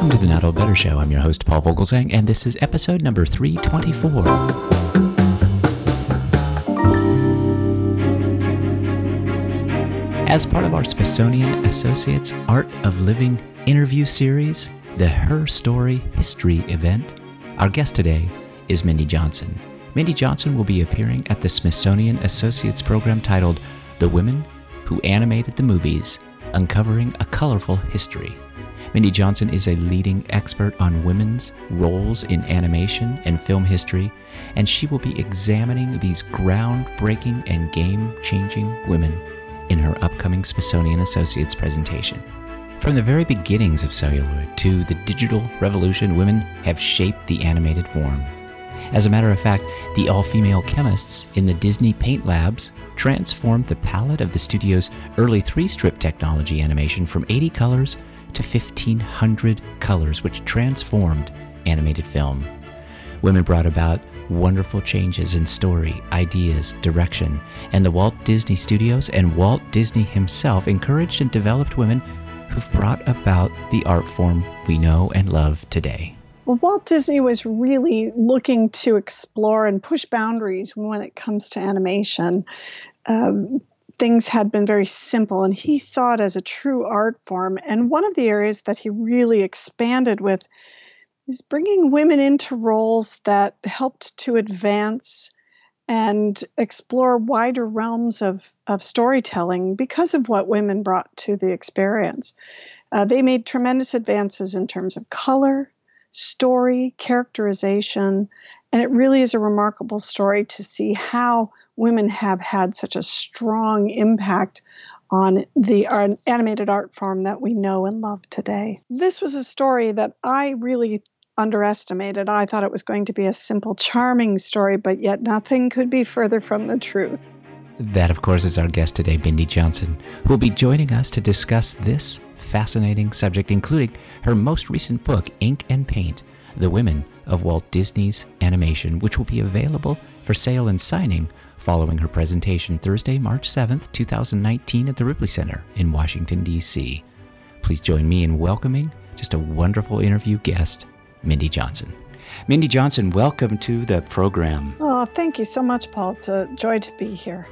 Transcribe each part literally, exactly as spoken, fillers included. Welcome to The Not Old Better Show. I'm your host, Paul Vogelzang, and this is episode number three twenty-four. As part of our Smithsonian Associates Art of Living interview series, the Her Story History event, our guest today is Mindy Johnson. Mindy Johnson will be appearing at the Smithsonian Associates program titled The Women Who Animated the Movies, Uncovering a Colorful History. Mindy Johnson is a leading expert on women's roles in animation and film history, and she will be examining these groundbreaking and game-changing women in her upcoming Smithsonian Associates presentation. From the very beginnings of celluloid to the digital revolution, women have shaped the animated form. As a matter of fact, the all-female chemists in the Disney paint labs transformed the palette of the studio's early three-strip technology animation from eighty colors to fifteen hundred colors, which transformed animated film. Women brought about wonderful changes in story, ideas, direction, and the Walt Disney Studios and Walt Disney himself encouraged and developed women who've brought about the art form we know and love today. Well, Walt Disney was really looking to explore and push boundaries when it comes to animation. Um, things had been very simple, and he saw it as a true art form. And one of the areas that he really expanded with is bringing women into roles that helped to advance and explore wider realms of, of storytelling because of what women brought to the experience. Uh, they made tremendous advances in terms of color, story, characterization, and it really is a remarkable story to see how women have had such a strong impact on the uh, animated art form that we know and love today. This was a story that I really underestimated. I thought it was going to be a simple, charming story, but yet nothing could be further from the truth. That, of course, is our guest today, Mindy Johnson, who will be joining us to discuss this fascinating subject, including her most recent book, Ink and Paint: The Women of Walt Disney's Animation, which will be available for sale and signing following her presentation Thursday, March seventh, twenty nineteen at the Ripley Center in Washington, D C. Please join me in welcoming just a wonderful interview guest, Mindy Johnson. Mindy Johnson, welcome to the program. Oh, thank you so much, Paul. It's a joy to be here.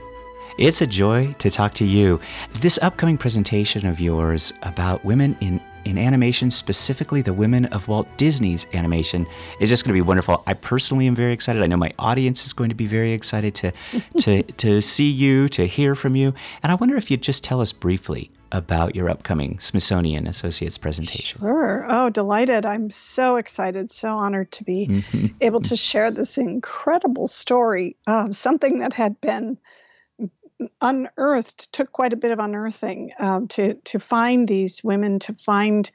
It's a joy to talk to you. This upcoming presentation of yours about women in, in animation, specifically the women of Walt Disney's animation, is just going to be wonderful. I personally am very excited. I know my audience is going to be very excited to, to, to see you, to hear from you. And I wonder if you'd just tell us briefly about your upcoming Smithsonian Associates presentation. Sure. Oh, delighted. I'm so excited, so honored to be mm-hmm. able to share this incredible story of something that had been unearthed, took quite a bit of unearthing um, to, to find these women, to find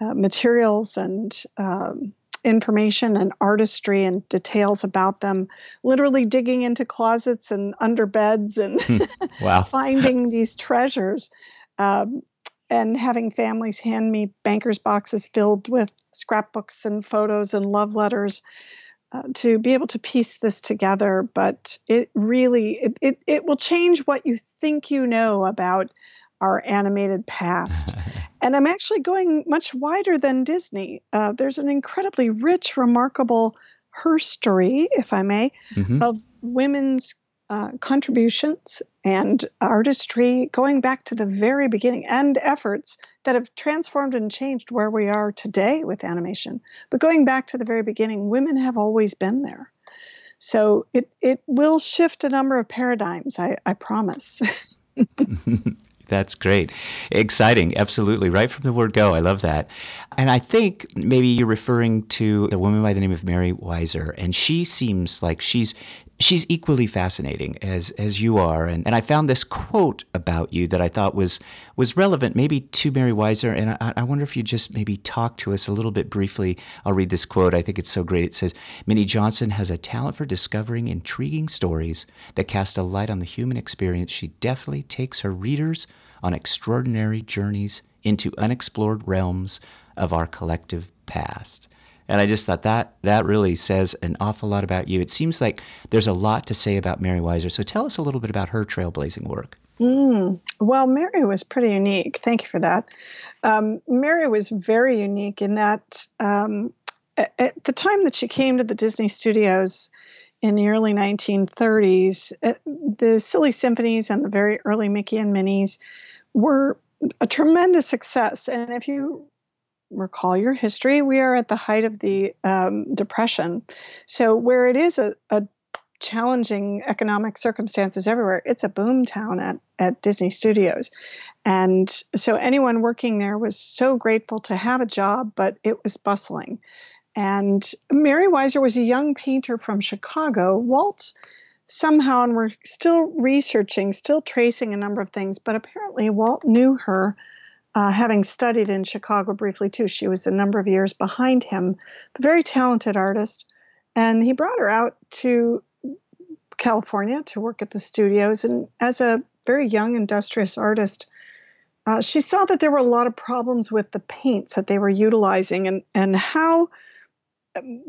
uh, materials and um, information and artistry and details about them, literally digging into closets and under beds and wow. finding these treasures. Um, and having families hand me banker's boxes filled with scrapbooks and photos and love letters uh, to be able to piece this together. But it really, it, it, it will change what you think you know about our animated past. And I'm actually going much wider than Disney. Uh, there's an incredibly rich, remarkable her story, if I may, mm-hmm. of women's Uh, contributions and artistry going back to the very beginning, and efforts that have transformed and changed where we are today with animation. But going back to the very beginning, women have always been there. So it, it will shift a number of paradigms, I, I promise. That's great. Exciting. Absolutely. Right from the word go. I love that. And I think maybe you're referring to a woman by the name of Mary Weiser, and she seems like she's she's equally fascinating as as you are. And, and I found this quote about you that I thought was was relevant maybe to Mary Weiser. And I, I wonder if you just maybe talk to us a little bit briefly. I'll read this quote. I think it's so great. It says, "Mindy Johnson has a talent for discovering intriguing stories that cast a light on the human experience. She deftly takes her readers on extraordinary journeys into unexplored realms of our collective past." And I just thought that that really says an awful lot about you. It seems like there's a lot to say about Mary Weiser. So tell us a little bit about her trailblazing work. Mm. Well, Mary was pretty unique. Thank you for that. Um, Mary was very unique in that um, at, at the time that she came to the Disney studios in the early nineteen thirties, uh, the Silly Symphonies and the very early Mickey and Minnie's were a tremendous success. And if you recall your history, we are at the height of the um, Depression. So where it is a, a challenging economic circumstances everywhere, it's a boom town at, at Disney Studios. And so anyone working there was so grateful to have a job, but it was bustling. And Mary Weiser was a young painter from Chicago. Walt somehow, and we're still researching, still tracing a number of things, but apparently Walt knew her, uh, having studied in Chicago briefly too. She was a number of years behind him, a very talented artist. And he brought her out to California to work at the studios. And as a very young, industrious artist, uh, she saw that there were a lot of problems with the paints that they were utilizing and, and how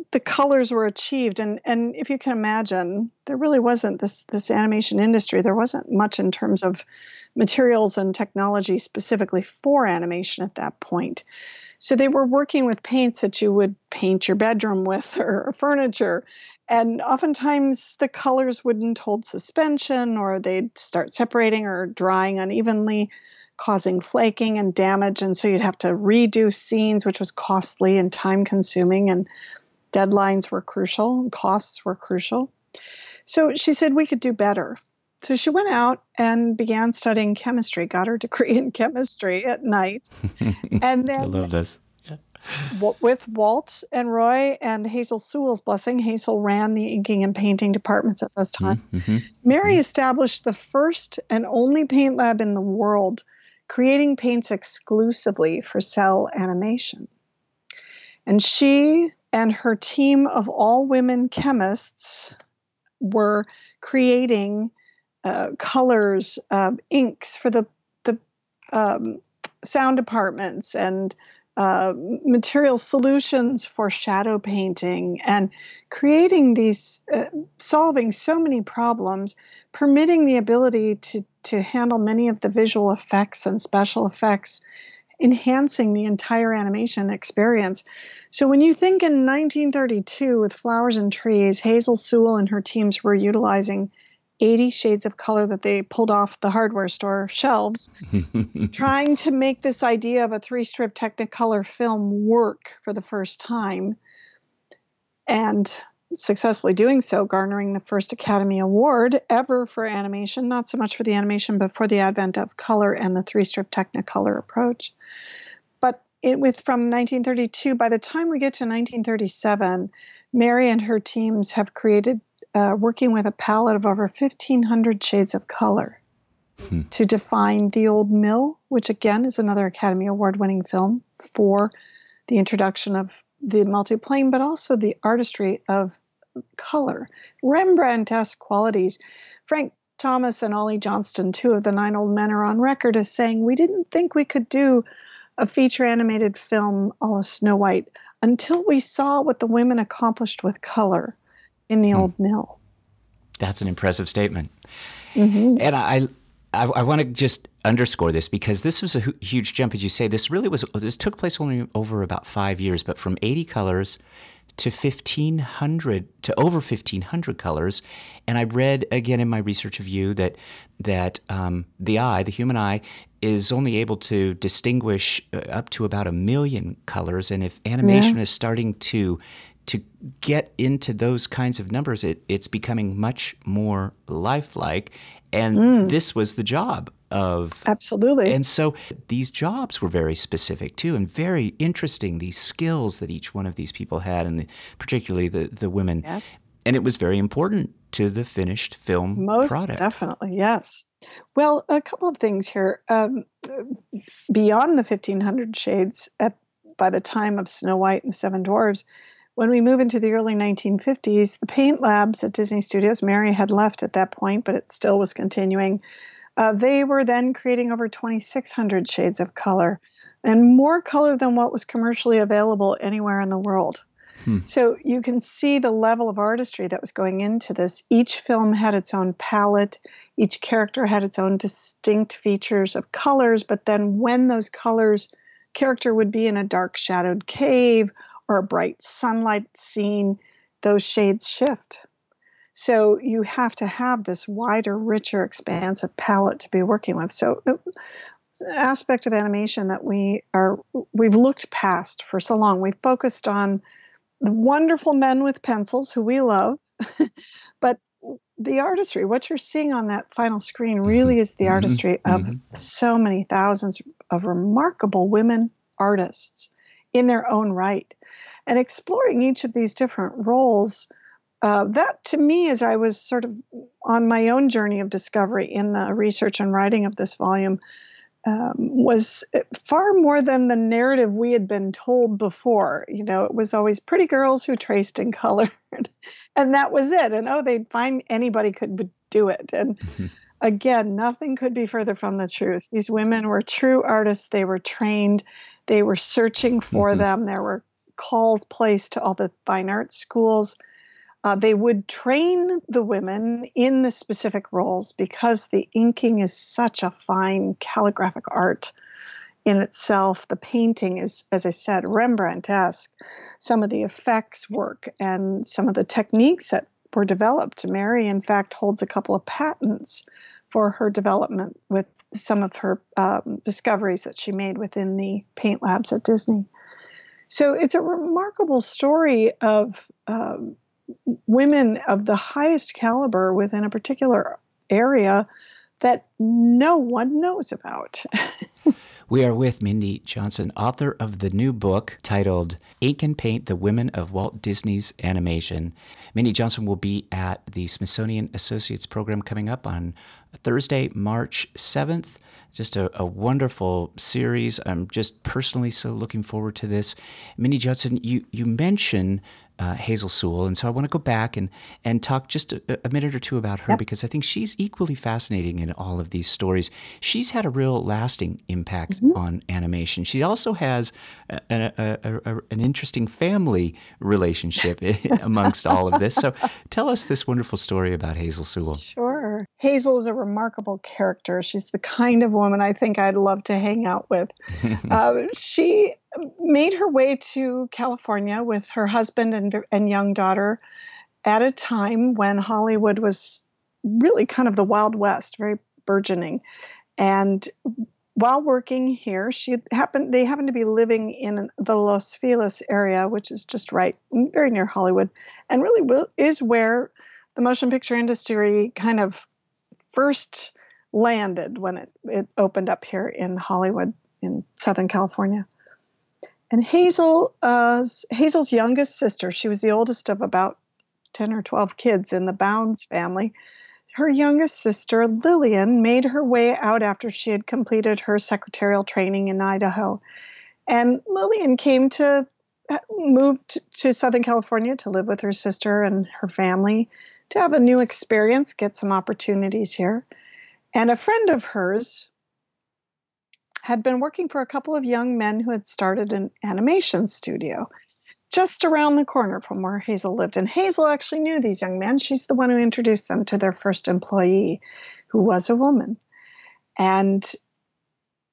the colors were achieved. And, and if you can imagine, there really wasn't this, this animation industry. There wasn't much in terms of materials and technology specifically for animation at that point. So they were working with paints that you would paint your bedroom with or furniture. And oftentimes the colors wouldn't hold suspension, or they'd start separating or drying unevenly, causing flaking and damage. And so you'd have to redo scenes, which was costly and time consuming, and deadlines were crucial and costs were crucial. So she said we could do better. So she went out and began studying chemistry, got her degree in chemistry at night. And then I love this. With Walt and Roy and Hazel Sewell's blessing, Hazel ran the inking and painting departments at this time. Mm-hmm. Mary mm-hmm. established the first and only paint lab in the world, creating paints exclusively for cell animation. And she and her team of all-women chemists were creating Uh, colors, uh, inks for the the um, sound departments, and uh, material solutions for shadow painting, and creating these, uh, solving so many problems, permitting the ability to to handle many of the visual effects and special effects, enhancing the entire animation experience. So when you think in nineteen thirty-two with Flowers and Trees, Hazel Sewell and her teams were utilizing eighty shades of color that they pulled off the hardware store shelves, trying to make this idea of a three-strip Technicolor film work for the first time, and successfully doing so, garnering the first Academy Award ever for animation, not so much for the animation, but for the advent of color and the three-strip Technicolor approach. But it with from nineteen thirty-two, by the time we get to nineteen thirty-seven, Mary and her teams have created Uh, working with a palette of over fifteen hundred shades of color hmm. to define The Old Mill, which again is another Academy Award-winning film for the introduction of the multiplane, but also the artistry of color. Rembrandt-esque qualities. Frank Thomas and Ollie Johnston, two of the nine old men, are on record as saying, we didn't think we could do a feature-animated film a la Snow White until we saw what the women accomplished with color in the Old Mill. That's an impressive statement. Mm-hmm. And I, I, I want to just underscore this, because this was a huge jump, as you say. This really was. This took place only over about five years, but from eighty colors to fifteen hundred to over fifteen hundred colors. And I read again in my research of you that that um, the eye, the human eye, is only able to distinguish up to about a million colors. And if animation yeah. is starting to to get into those kinds of numbers, it, it's becoming much more lifelike. And mm. this was the job of... Absolutely. And so these jobs were very specific, too, and very interesting, these skills that each one of these people had, and the, particularly the, the women. Yes. And it was very important to the finished film Most product. Most definitely, yes. Well, a couple of things here. Um, beyond the fifteen hundred shades, at by the time of Snow White and the Seven Dwarfs, when we move into the early nineteen fifties, the paint labs at Disney Studios, Mary had left at that point, but it still was continuing. Uh, they were then creating over twenty-six hundred shades of color, and more color than what was commercially available anywhere in the world. Hmm. So you can see the level of artistry that was going into this. Each film had its own palette. Each character had its own distinct features of colors. But then when those colors, character would be in a dark shadowed cave or a bright sunlight scene, those shades shift. So you have to have this wider, richer, expansive palette to be working with. So it's an aspect of animation that we are, we've looked past for so long. We've focused on the wonderful men with pencils who we love, but the artistry, what you're seeing on that final screen really is the artistry mm-hmm. of mm-hmm. so many thousands of remarkable women artists in their own right. And exploring each of these different roles, uh, that to me, as I was sort of on my own journey of discovery in the research and writing of this volume, um, was far more than the narrative we had been told before. You know, it was always pretty girls who traced and colored, and that was it. And, oh, they'd find anybody could do it. And mm-hmm. again, nothing could be further from the truth. These women were true artists. They were trained. They were searching for mm-hmm. them. There were calls placed to all the fine arts schools. Uh, they would train the women in the specific roles because the inking is such a fine calligraphic art in itself. The painting is, as I said, Rembrandt-esque. Some of the effects work and some of the techniques that were developed. Mary, in fact, holds a couple of patents for her development with some of her um, discoveries that she made within the paint labs at Disney. So it's a remarkable story of um, women of the highest caliber within a particular area that no one knows about. We are with Mindy Johnson, author of the new book titled Ink and Paint: The Women of Walt Disney's Animation. Mindy Johnson will be at the Smithsonian Associates program coming up on Thursday, March seventh. Just a, a wonderful series. I'm just personally so looking forward to this. Mindy Johnson, you, you mentioned Uh, Hazel Sewell, and so I want to go back and, and talk just a, a minute or two about her, yep. because I think she's equally fascinating in all of these stories. She's had a real lasting impact mm-hmm. on animation. She also has a, a, a, a, an interesting family relationship amongst all of this. So tell us this wonderful story about Hazel Sewell. Sure. Hazel is a remarkable character. She's the kind of woman I think I'd love to hang out with. uh, she made her way to California with her husband and, and young daughter at a time when Hollywood was really kind of the Wild West, very burgeoning. And while working here, she happened they happened to be living in the Los Feliz area, which is just right, very near Hollywood, and really will, is where the motion picture industry kind of first landed when it, it opened up here in Hollywood, in Southern California. And Hazel, uh, Hazel's youngest sister, she was the oldest of about ten or twelve kids in the Bounds family. Her youngest sister, Lillian, made her way out after she had completed her secretarial training in Idaho. And Lillian came to, moved to Southern California to live with her sister and her family, to have a new experience, get some opportunities here. And a friend of hers had been working for a couple of young men who had started an animation studio just around the corner from where Hazel lived. And Hazel actually knew these young men. She's the one who introduced them to their first employee, who was a woman. And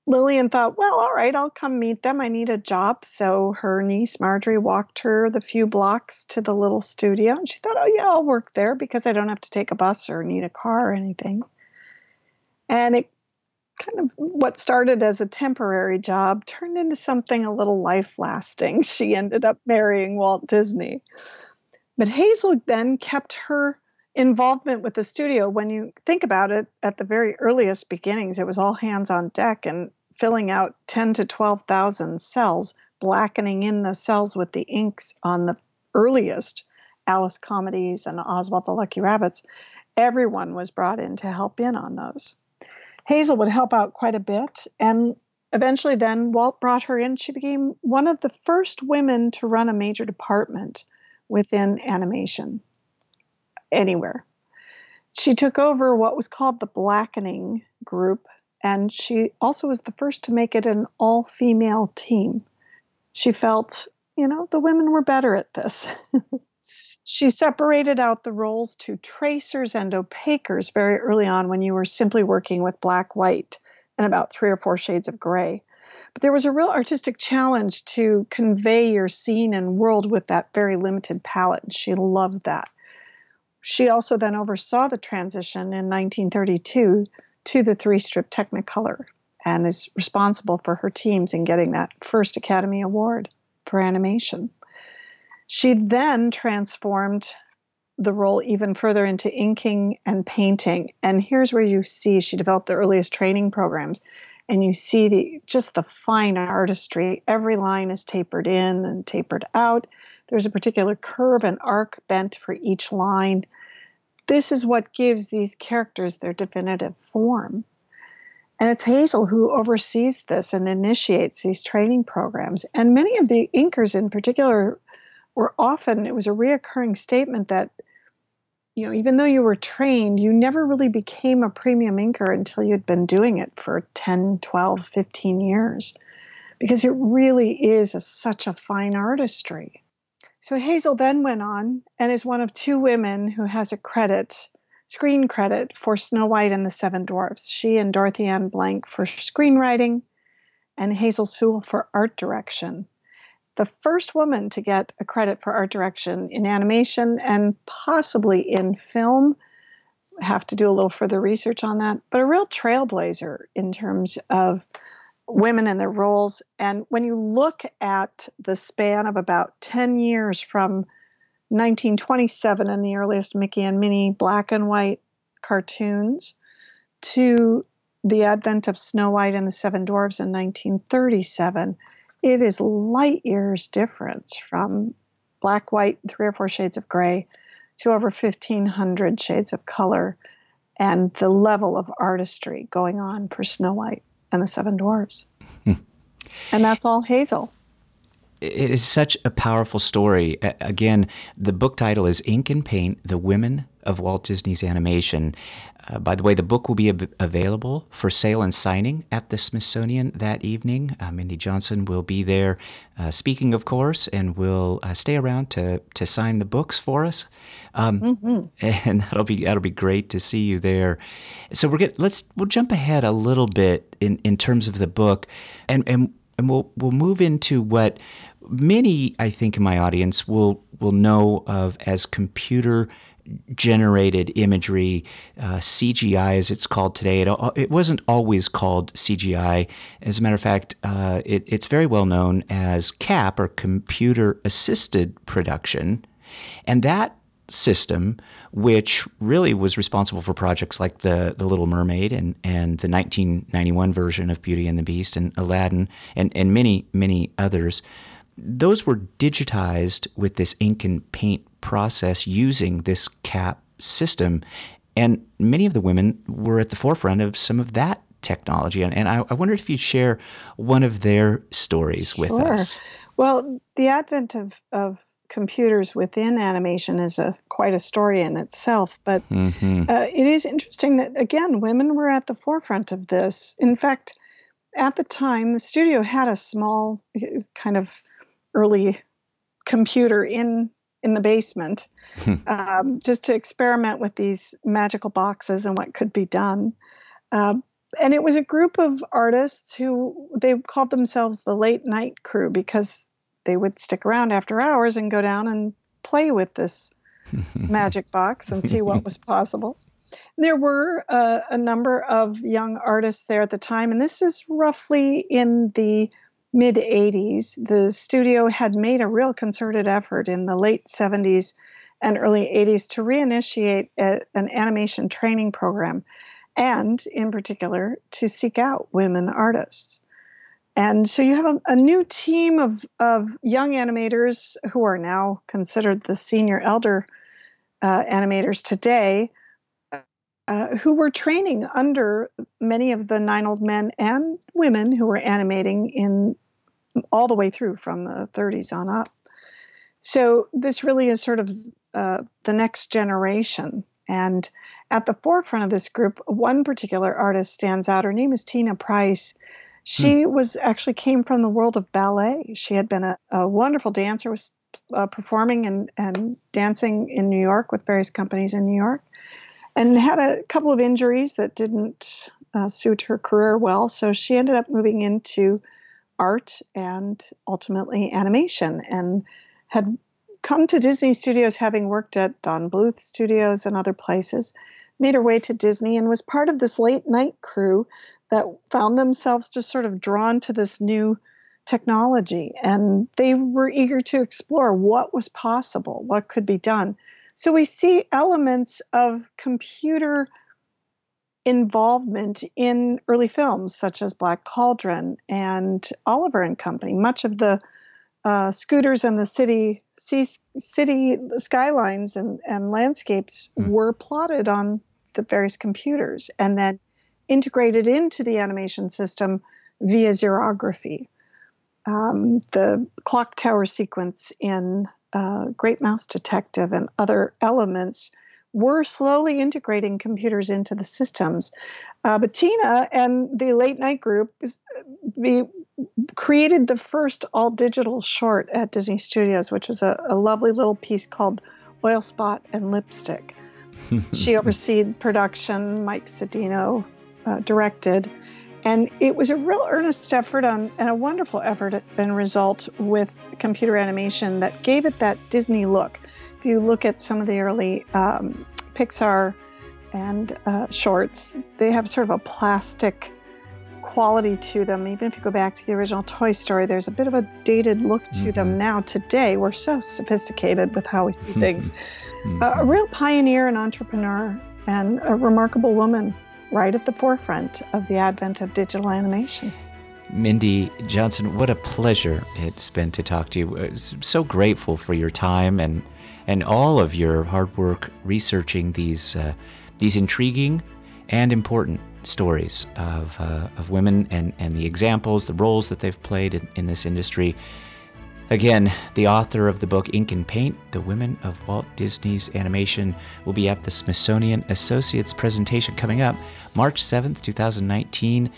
Lillian thought, well, all right, I'll come meet them. I need a job. So her niece, Marjorie, walked her the few blocks to the little studio. And she thought, oh, yeah, I'll work there because I don't have to take a bus or need a car or anything. And it kind of what started as a temporary job turned into something a little life-lasting. She ended up marrying Walt Disney. But Hazel then kept her involvement with the studio. When you think about it, at the very earliest beginnings, it was all hands on deck and filling out ten to twelve thousand cells, blackening in the cells with the inks on the earliest Alice Comedies and Oswald the Lucky Rabbits. Everyone was brought in to help in on those. Hazel would help out quite a bit, and eventually then Walt brought her in. She became one of the first women to run a major department within animation anywhere. She took over what was called the blackening group, and she also was the first to make it an all-female team. She felt you know, the women were better at this. She separated out the roles to tracers and opaquers very early on when you were simply working with black, white, and about three or four shades of gray. But there was a real artistic challenge to convey your scene and world with that very limited palette, and she loved that. She also then oversaw the transition in nineteen thirty-two to the three-strip Technicolor and is responsible for her teams in getting that first Academy Award for animation. She then transformed the role even further into inking and painting. And here's where you see she developed the earliest training programs. And you see the just the fine artistry. Every line is tapered in and tapered out. There's a particular curve and arc bent for each line. This is what gives these characters their definitive form. And it's Hazel who oversees this and initiates these training programs. And many of the inkers in particular were often, it was a reoccurring statement that, you know, even though you were trained, you never really became a premium inker until you'd been doing it for ten, twelve, fifteen years, because it really is a, such a fine artistry. So Hazel then went on and is one of two women who has a credit, screen credit, for Snow White and the Seven Dwarfs. She and Dorothy Ann Blank for screenwriting and Hazel Sewell for art direction. The first woman to get a credit for art direction in animation and possibly in film. Have to do a little further research on that, but a real trailblazer in terms of women and their roles. And when you look at the span of about ten years from nineteen twenty-seven and the earliest Mickey and Minnie black and white cartoons to the advent of Snow White and the Seven Dwarfs in nineteen thirty-seven, it is light years difference from black, white, three or four shades of gray to over fifteen hundred shades of color and the level of artistry going on for Snow White and the Seven Dwarfs. And that's all Hazel. It is such a powerful story. Again, the book title is Ink and Paint: The Women of Walt Disney's Animation. Uh, by the way, the book will be ab- available for sale and signing at the Smithsonian that evening. Uh, Mindy Johnson will be there uh, speaking, of course, and will uh, stay around to to sign the books for us. Um, mm-hmm. And that'll be that'll be great to see you there. So we're get, let's we'll jump ahead a little bit in, in terms of the book, and and and we'll we'll move into what many, I think, in my audience will will know of as computer generated imagery, uh, C G I as it's called today. It, it wasn't always called C G I. As a matter of fact, uh, it, it's very well known as C A P, or Computer Assisted Production. And that system, which really was responsible for projects like The, the Little Mermaid and, and the nineteen ninety-one version of Beauty and the Beast and Aladdin and, and many, many others, those were digitized with this ink and paint process using this C A P system. And many of the women were at the forefront of some of that technology. And, and I, I wondered if you'd share one of their stories with sure. us. Well, the advent of, of computers within animation is a quite a story in itself. But mm-hmm. uh, it is interesting that, again, women were at the forefront of this. In fact, at the time, the studio had a small kind of early computer in in the basement, um, just to experiment with these magical boxes and what could be done. Uh, and it was a group of artists who, they called themselves the late night crew, because they would stick around after hours and go down and play with this magic box and see what was possible. There were uh, a number of young artists there at the time, and this is roughly in the mid-eighties. The studio had made a real concerted effort in the late seventies and early eighties to reinitiate a, an animation training program, and in particular to seek out women artists. And so you have a, a new team of, of young animators who are now considered the senior elder uh, animators today, Uh, who were training under many of the nine old men and women who were animating in all the way through from the thirties on up. So this really is sort of uh, the next generation. And at the forefront of this group, one particular artist stands out. Her name is Tina Price, She hmm. was actually came from the world of ballet. She had been a, a wonderful dancer, was uh, performing and, and dancing in New York with various companies in New York, and had a couple of injuries that didn't uh, suit her career well. So she ended up moving into art and ultimately animation, and had come to Disney Studios having worked at Don Bluth Studios and other places, made her way to Disney, and was part of this late night crew that found themselves just sort of drawn to this new technology. And they were eager to explore what was possible, what could be done. So we see elements of computer involvement in early films, such as Black Cauldron and Oliver and Company. Much of the uh, scooters and the city sea, city skylines and, and landscapes mm. were plotted on the various computers, and then integrated into the animation system via xerography. Um, the clock tower sequence in uh, Great Mouse Detective and other elements were slowly integrating computers into the systems. Uh, Bettina and the late night group is, we created the first all-digital short at Disney Studios, which was a, a lovely little piece called Oil Spot and Lipstick. She overseed production, Mike Sedino Uh, directed, and it was a real earnest effort on, and a wonderful effort and result with computer animation that gave it that Disney look. If you look at some of the early um, Pixar and uh, shorts, they have sort of a plastic quality to them. Even if you go back to the original Toy Story, there's a bit of a dated look to mm-hmm. them now. Today, we're so sophisticated with how we see things. Mm-hmm. Uh, a real pioneer and entrepreneur and a remarkable woman, right at the forefront of the advent of digital animation. Mindy Johnson, what a pleasure it's been to talk to you. I'm so grateful for your time and and all of your hard work researching these uh, these intriguing and important stories of uh, of women and, and the examples, the roles that they've played in, in this industry. Again, the author of the book Ink and Paint, The Women of Walt Disney's Animation, will be at the Smithsonian Associates presentation coming up March seventh, twenty nineteen.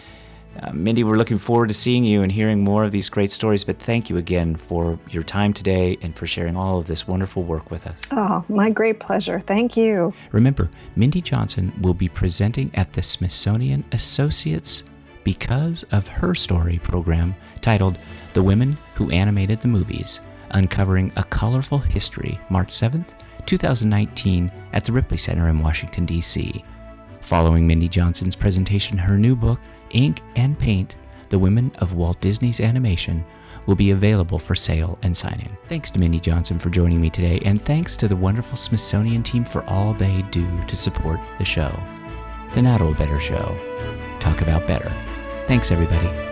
Uh, Mindy, we're looking forward to seeing you and hearing more of these great stories, but thank you again for your time today and for sharing all of this wonderful work with us. Oh, my great pleasure. Thank you. Remember, Mindy Johnson will be presenting at the Smithsonian Associates because of her story program titled The Women Who Animated the Movies, Uncovering a Colorful History, March seventh, twenty nineteen at the Ripley Center in Washington, D C. Following Mindy Johnson's presentation, her new book, Ink and Paint: The Women of Walt Disney's Animation, will be available for sale and signing. Thanks to Mindy Johnson for joining me today, and thanks to the wonderful Smithsonian team for all they do to support the show. The Not Old Better Show. Talk about better. Thanks, everybody.